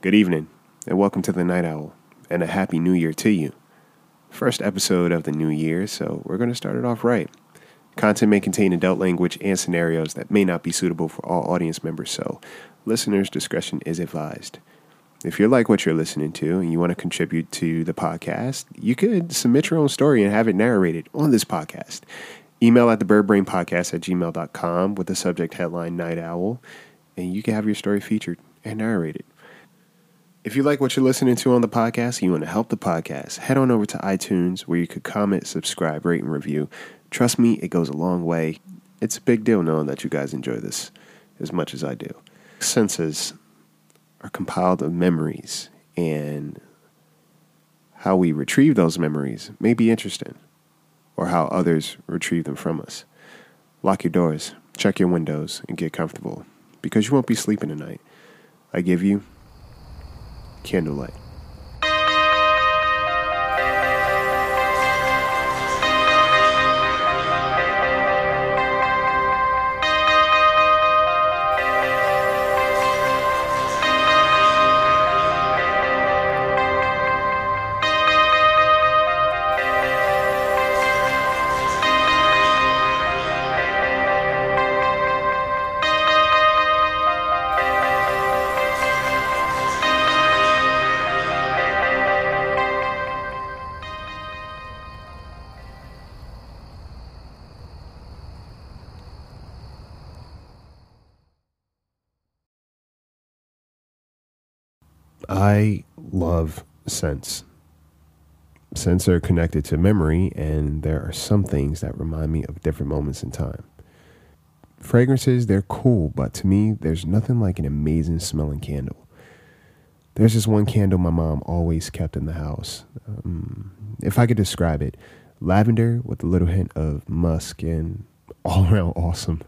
Good evening, and welcome to The Night Owl, and a happy new year to you. First episode of the new year, so we're going to start it off right. Content may contain adult language and scenarios that may not be suitable for all audience members, so listeners' discretion is advised. If you like what you're listening to and you want to contribute to the podcast, you could submit your own story and have it narrated on this podcast. Email at the-bird-brain-podcast@gmail.com with the subject headline Night Owl, and you can have your story featured and narrated. If you like what you're listening to on the podcast and you want to help the podcast, head on over to iTunes where you could comment, subscribe, rate, and review. Trust me, it goes a long way. It's a big deal knowing that you guys enjoy this as much as I do. Senses are compiled of memories, and how we retrieve those memories may be interesting, or how others retrieve them from us. Lock your doors, check your windows, and get comfortable, because you won't be sleeping tonight. I give you Candle Light. I love scents. Scents are connected to memory, and there are some things that remind me of different moments in time. Fragrances, they're cool, but to me, there's nothing like an amazing smelling candle. There's this one candle my mom always kept in the house. If I could describe it, lavender with a little hint of musk and all around awesome.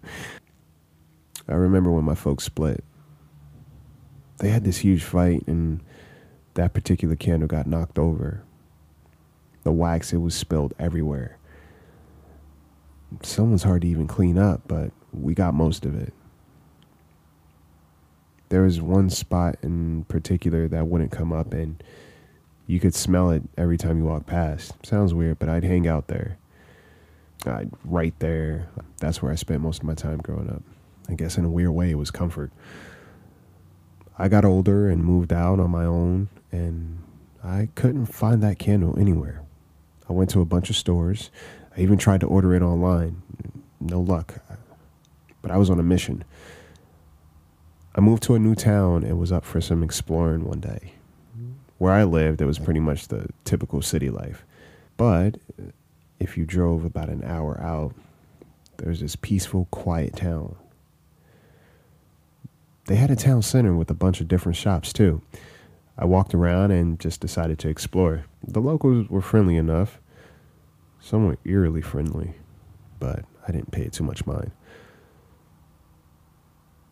I remember when my folks split. They had this huge fight, and that particular candle got knocked over. The wax, it was spilled everywhere. Someone's hard to even clean up, but we got most of it. There was one spot in particular that wouldn't come up, and you could smell it every time you walked past. Sounds weird, but I'd hang out there. I'd write there. That's where I spent most of my time growing up. I guess in a weird way, it was comfort. I got older and moved out on my own, and I couldn't find that candle anywhere. I went to a bunch of stores. I even tried to order it online. No luck. But I was on a mission. I moved to a new town and was up for some exploring one day. Where I lived, it was pretty much the typical city life. But if you drove about an hour out, there was this peaceful, quiet town. They had a town center with a bunch of different shops, too. I walked around and just decided to explore. The locals were friendly enough. Some were eerily friendly, but I didn't pay it too much mind.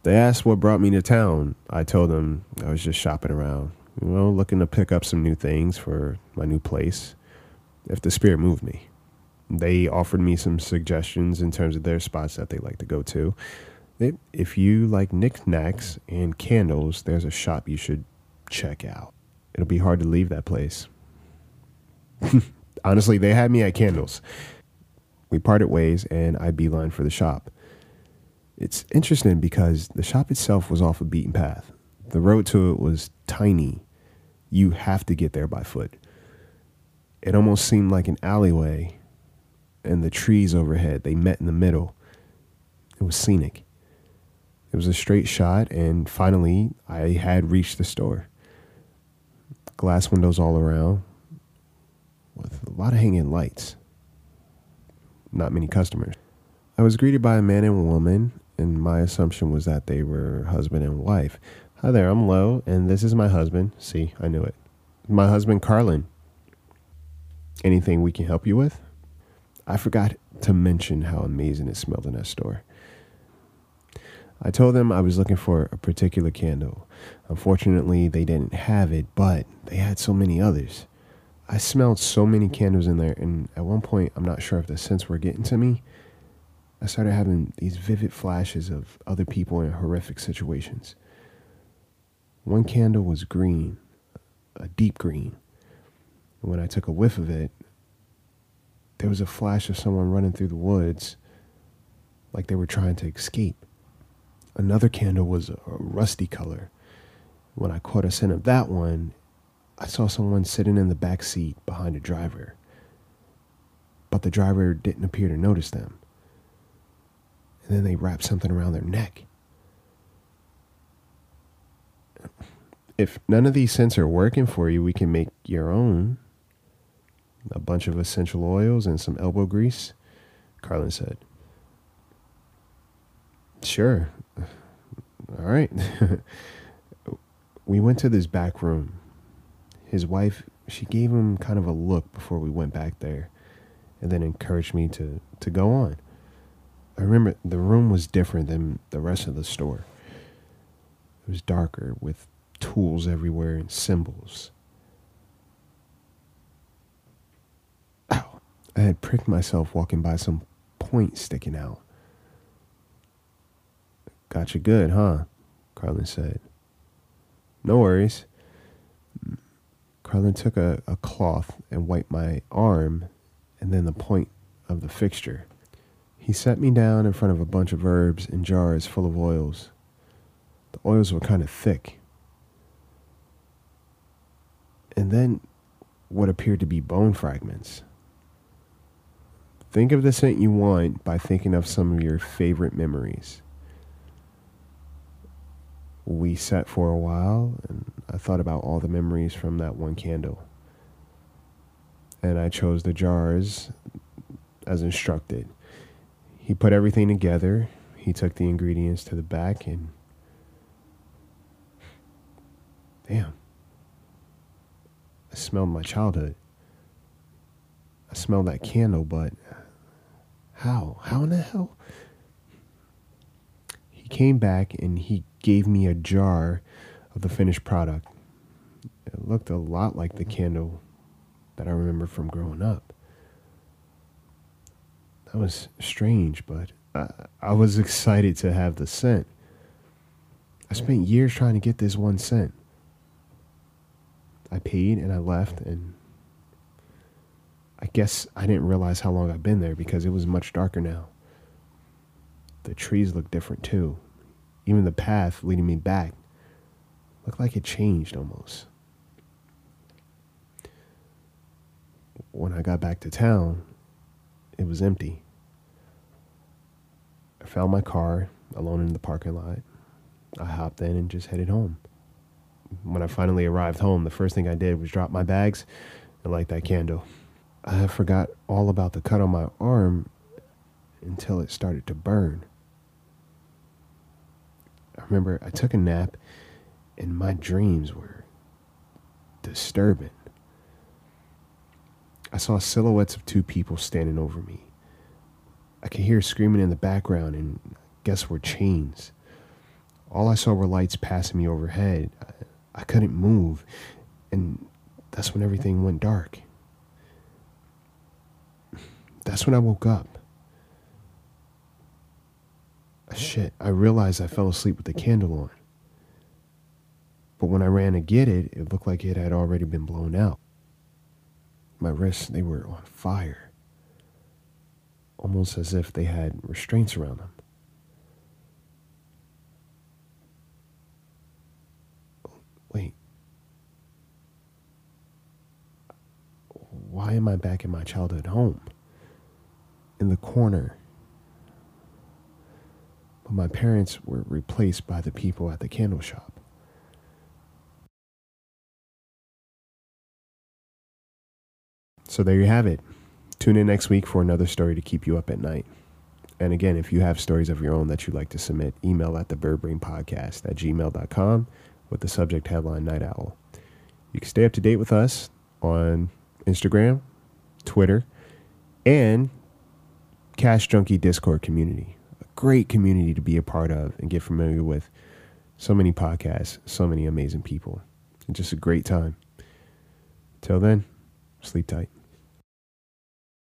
They asked what brought me to town. I told them I was just shopping around, looking to pick up some new things for my new place, if the spirit moved me. They offered me some suggestions in terms of their spots that they like to go to. If you like knickknacks and candles, there's a shop you should check out. It'll be hard to leave that place. Honestly, they had me at candles. We parted ways, and I beeline for the shop. It's interesting because the shop itself was off a beaten path. The road to it was tiny. You have to get there by foot. It almost seemed like an alleyway, and the trees overhead, they met in the middle. It was scenic. It was a straight shot, and finally, I had reached the store. Glass windows all around with a lot of hanging lights. Not many customers. I was greeted by a man and a woman, and my assumption was that they were husband and wife. Hi there, I'm Lo, and this is my husband. See, I knew it. My husband, Carlin. Anything we can help you with? I forgot to mention how amazing it smelled in that store. I told them I was looking for a particular candle. Unfortunately, they didn't have it, but they had so many others. I smelled so many candles in there, and at one point, I'm not sure if the scents were getting to me. I started having these vivid flashes of other people in horrific situations. One candle was green, a deep green. When I took a whiff of it, there was a flash of someone running through the woods like they were trying to escape. Another candle was a rusty color. When I caught a scent of that one, I saw someone sitting in the back seat behind a driver. But the driver didn't appear to notice them. And then they wrapped something around their neck. If none of these scents are working for you, we can make your own. A bunch of essential oils and some elbow grease, Carlin said. Sure. All right. We went to this back room. His wife, she gave him kind of a look before we went back there and then encouraged me to go on. I remember the room was different than the rest of the store. It was darker with tools everywhere and symbols. Ow. I had pricked myself walking by some point sticking out. Got you good, huh? Carlin said. No worries. Carlin took a cloth and wiped my arm and then the point of the fixture. He set me down in front of a bunch of herbs and jars full of oils. The oils were kind of thick. And then what appeared to be bone fragments. Think of the scent you want by thinking of some of your favorite memories. We sat for a while, and I thought about all the memories from that one candle. And I chose the jars as instructed. He put everything together. He took the ingredients to the back, and damn, I smelled my childhood. I smelled that candle, but how? How in the hell? He came back, and he gave me a jar of the finished product. It looked a lot like the candle that I remember from growing up. That was strange, but I was excited to have the scent. I spent years trying to get this one scent. I paid and I left, and I guess I didn't realize how long I'd been there because it was much darker now. The trees looked different too. Even the path leading me back looked like it changed almost. When I got back to town, it was empty. I found my car alone in the parking lot. I hopped in and just headed home. When I finally arrived home, the first thing I did was drop my bags and light that candle. I forgot all about the cut on my arm until it started to burn. I remember I took a nap and my dreams were disturbing. I saw silhouettes of two people standing over me. I could hear screaming in the background and I guess were chains. All I saw were lights passing me overhead. I couldn't move, and that's when everything went dark. That's when I woke up. Shit, I realized I fell asleep with the candle on. But when I ran to get it, it looked like it had already been blown out. My wrists, they were on fire. Almost as if they had restraints around them. Wait. Why am I back in my childhood home? In the corner. My parents were replaced by the people at the candle shop. So there you have it. Tune in next week for another story to keep you up at night. And again, if you have stories of your own that you'd like to submit, email at the-bird-brain-podcast@gmail.com with the subject headline Night Owl. You can stay up to date with us on Instagram, Twitter, and Cash Junkie Discord community. Great community to be a part of and get familiar with. So many podcasts, so many amazing people. It's just a great time. Till then, sleep tight.